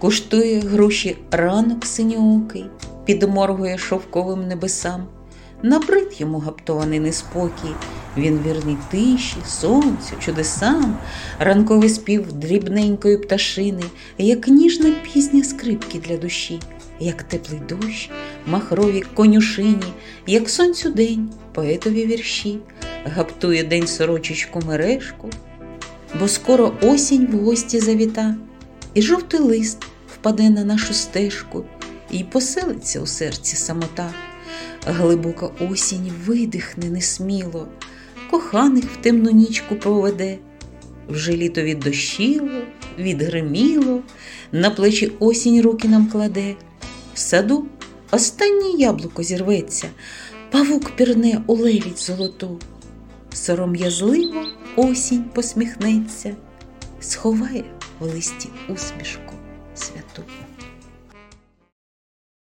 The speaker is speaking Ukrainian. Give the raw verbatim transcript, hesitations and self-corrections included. куштує груші ранок синьоокий, підморгує шовковим небесам. Набрид йому гаптований неспокій, він вірний тиші, сонцю, чудесам. Ранковий спів дрібненької пташини, як ніжна пісня скрипки для душі, як теплий дощ, махрові конюшині, як сонцю день, поетові вірші. Гаптує день сорочечку мережку, бо скоро осінь в гості завіта, і жовтий лист впаде на нашу стежку, і поселиться у серці самота. Глибока осінь видихне несміло, коханих в темну нічку проведе. Вже літо віддощило, відгриміло, на плечі осінь руки нам кладе. В саду останнє яблуко зірветься, павук пірне у леліть золоту. Сором'язливо осінь посміхнеться, сховає в листі усмішку.